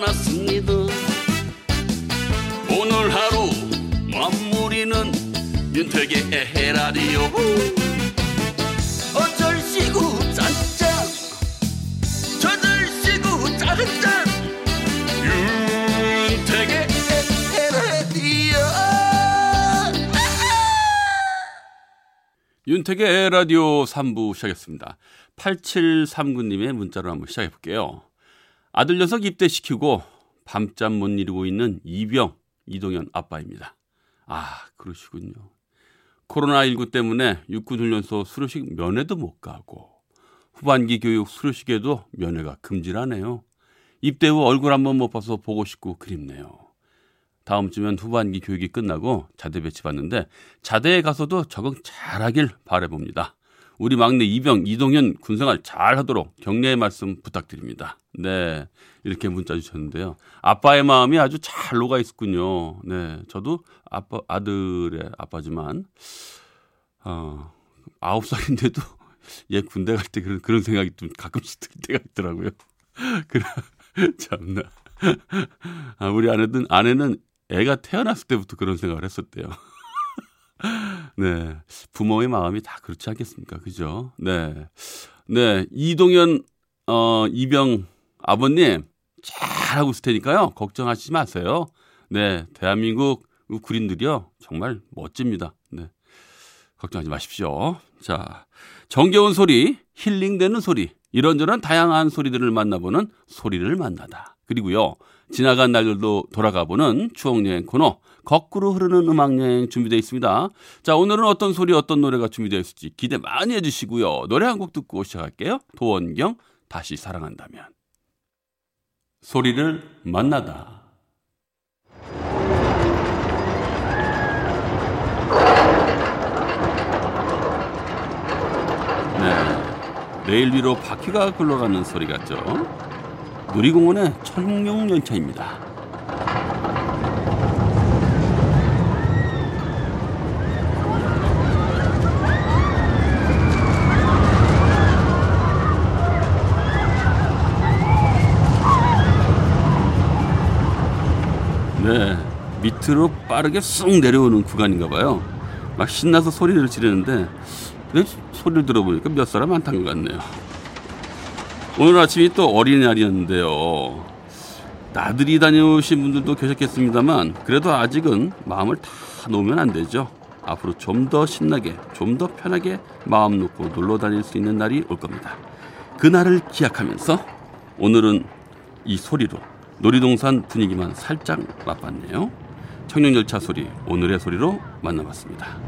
많았습니다. 오늘 하루 마무리는 윤태계 에헤라디오. 어쩔시구 짠짠 저절시구 짠짠 윤태계 에헤라디오. 윤태계 에헤라디오 3부 시작했습니다. 8739님의 문자로 한번 시작해볼게요. 아들 녀석 입대시키고 밤잠 못 이루고 있는 이병, 이동현 아빠입니다. 아, 그러시군요. 코로나19 때문에 육군훈련소 수료식 면회도 못 가고 후반기 교육 수료식에도 면회가 금지라네요. 입대 후 얼굴 한번 못 봐서 보고 싶고 그립네요. 다음 주면 후반기 교육이 끝나고 자대 배치받는데 자대에 가서도 적응 잘하길 바라봅니다. 우리 막내 이병, 이동현 군생활 잘하도록 격려의 말씀 부탁드립니다. 네, 이렇게 문자 주셨는데요. 아빠의 마음이 아주 잘 녹아 있었군요. 네, 저도 아빠, 아들의 아빠지만 9살인데도 얘 군대 갈 때 그런 생각이 좀 가끔씩 들 때가 있더라고요. 참나. 우리 아내는 애가 태어났을 때부터 그런 생각을 했었대요. 네. 부모의 마음이 다 그렇지 않겠습니까? 그죠? 네. 네. 이동현, 이병 아버님, 잘하고 있을 테니까요. 걱정하시지 마세요. 네. 대한민국 군인들이요. 정말 멋집니다. 네. 걱정하지 마십시오. 자. 정겨운 소리, 힐링되는 소리, 이런저런 다양한 소리들을 만나보는 소리를 만나다. 그리고요. 지나간 날들도 돌아가보는 추억여행 코너, 거꾸로 흐르는 음악여행 준비되어 있습니다. 자, 오늘은 어떤 소리, 어떤 노래가 준비되어 있을지 기대 많이 해주시고요. 노래 한 곡 듣고 시작할게요. 도원경, 다시 사랑한다면. 소리를 만나다. 네, 레일 위로 바퀴가 굴러가는 소리 같죠? 놀이공원의 청룡열차입니다. 네, 밑으로 빠르게 쑥 내려오는 구간인가 봐요. 막 신나서 소리를 지르는데 소리를 들어보니까 몇 사람 안 탄 것 같네요. 오늘 아침이 또 어린이날이었는데요. 나들이 다녀오신 분들도 계셨겠습니다만 그래도 아직은 마음을 다 놓으면 안 되죠. 앞으로 좀 더 신나게, 좀 더 편하게 마음 놓고 놀러 다닐 수 있는 날이 올 겁니다. 그날을 기약하면서 오늘은 이 소리로 놀이동산 분위기만 살짝 맛봤네요. 청룡열차 소리, 오늘의 소리로 만나봤습니다.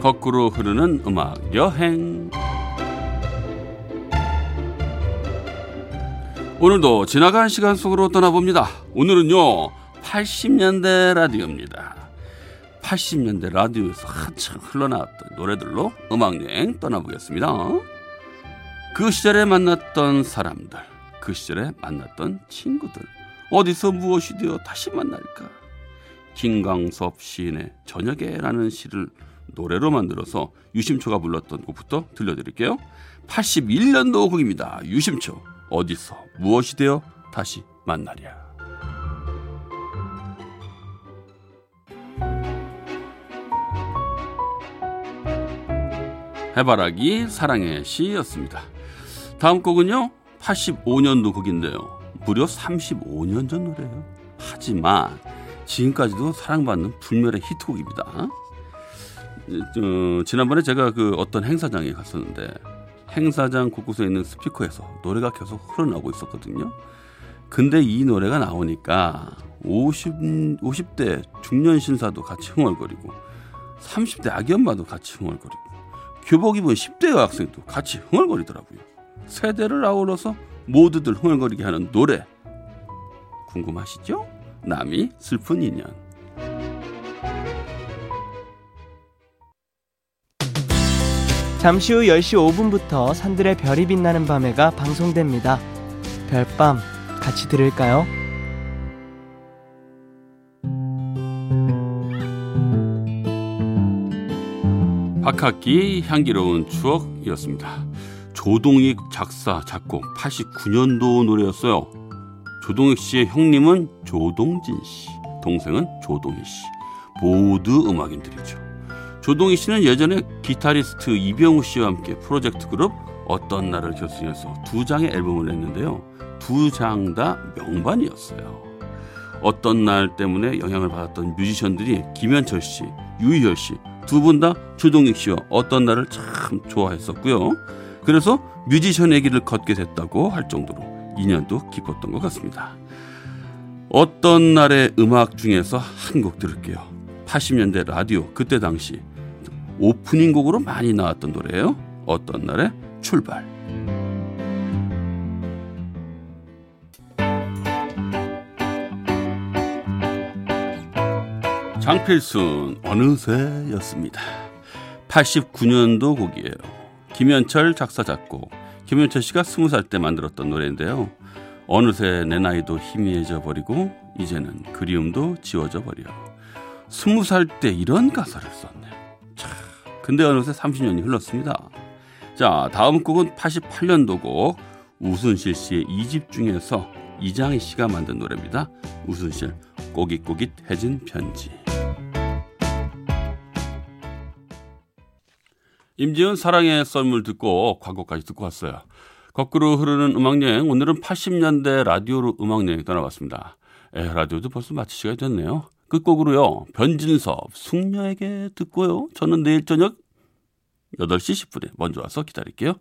거꾸로 흐르는 음악 여행. 오늘도 지나간 시간 속으로 떠나봅니다. 오늘은요, 80년대 라디오입니다. 80년대 라디오에서 한창 흘러나왔던 노래들로 음악 여행 떠나보겠습니다. 그 시절에 만났던 사람들, 그 시절에 만났던 친구들, 어디서 무엇이 되어 다시 만날까. 김광섭 시인의 저녁에라는 시를 노래로 만들어서 유심초가 불렀던 곡부터 들려드릴게요. 81년도 곡입니다. 유심초, 어디서 무엇이 되어 다시 만나랴. 해바라기 사랑의 시였습니다. 다음 곡은요, 85년도 곡인데요, 무려 35년 전 노래예요. 하지만 지금까지도 사랑받는 불멸의 히트곡입니다. 지난번에 제가 어떤 행사장에 갔었는데 행사장 곳곳에 있는 스피커에서 노래가 계속 흘러나오고 있었거든요. 근데 이 노래가 나오니까 50대 중년 신사도 같이 흥얼거리고 30대 아기 엄마도 같이 흥얼거리고 교복 입은 10대 여학생도 같이 흥얼거리더라고요. 세대를 아울러서 모두들 흥얼거리게 하는 노래, 궁금하시죠? 남이 슬픈 인연. 잠시 후 10시 5분부터 산들의 별이 빛나는 밤에가 방송됩니다. 별밤 같이 들을까요? 박학기의 향기로운 추억이었습니다. 조동익 작사, 작곡 89년도 노래였어요. 조동익 씨의 형님은 조동진 씨, 동생은 조동익 씨. 모두 음악인들이죠. 조동익 씨는 예전에 기타리스트 이병우 씨와 함께 프로젝트 그룹 어떤 날을 결성해서 2장의 앨범을 냈는데요. 2장 다 명반이었어요. 어떤 날 때문에 영향을 받았던 뮤지션들이 김현철 씨, 유희열 씨 두 분 다 조동익 씨와 어떤 날을 참 좋아했었고요. 그래서 뮤지션의 길을 걷게 됐다고 할 정도로 인연도 깊었던 것 같습니다. 어떤 날의 음악 중에서 한 곡 들을게요. 80년대 라디오 그때 당시 오프닝 곡으로 많이 나왔던 노래예요. 어떤 날의 출발. 장필순 어느새였습니다. 89년도 곡이에요. 김현철 작사 작곡. 김현철 씨가 20살 때 만들었던 노래인데요. 어느새 내 나이도 희미해져 버리고 이제는 그리움도 지워져 버려. 20살 때 이런 가사를 썼네요. 참, 근데 어느새 30년이 흘렀습니다. 자, 다음 곡은 88년도 곡 우순실 씨의 2집 중에서 이장희 씨가 만든 노래입니다. 우순실 꼬깃꼬깃해진 편지. 임지은 사랑의 썰물 듣고 광고까지 듣고 왔어요. 거꾸로 흐르는 음악여행, 오늘은 80년대 라디오로 음악여행 떠나봤습니다. 에헤라디오도 벌써 마칠 시간이 됐네요. 끝곡으로요, 변진섭 숙녀에게 듣고요. 저는 내일 저녁 8시 10분에 먼저 와서 기다릴게요.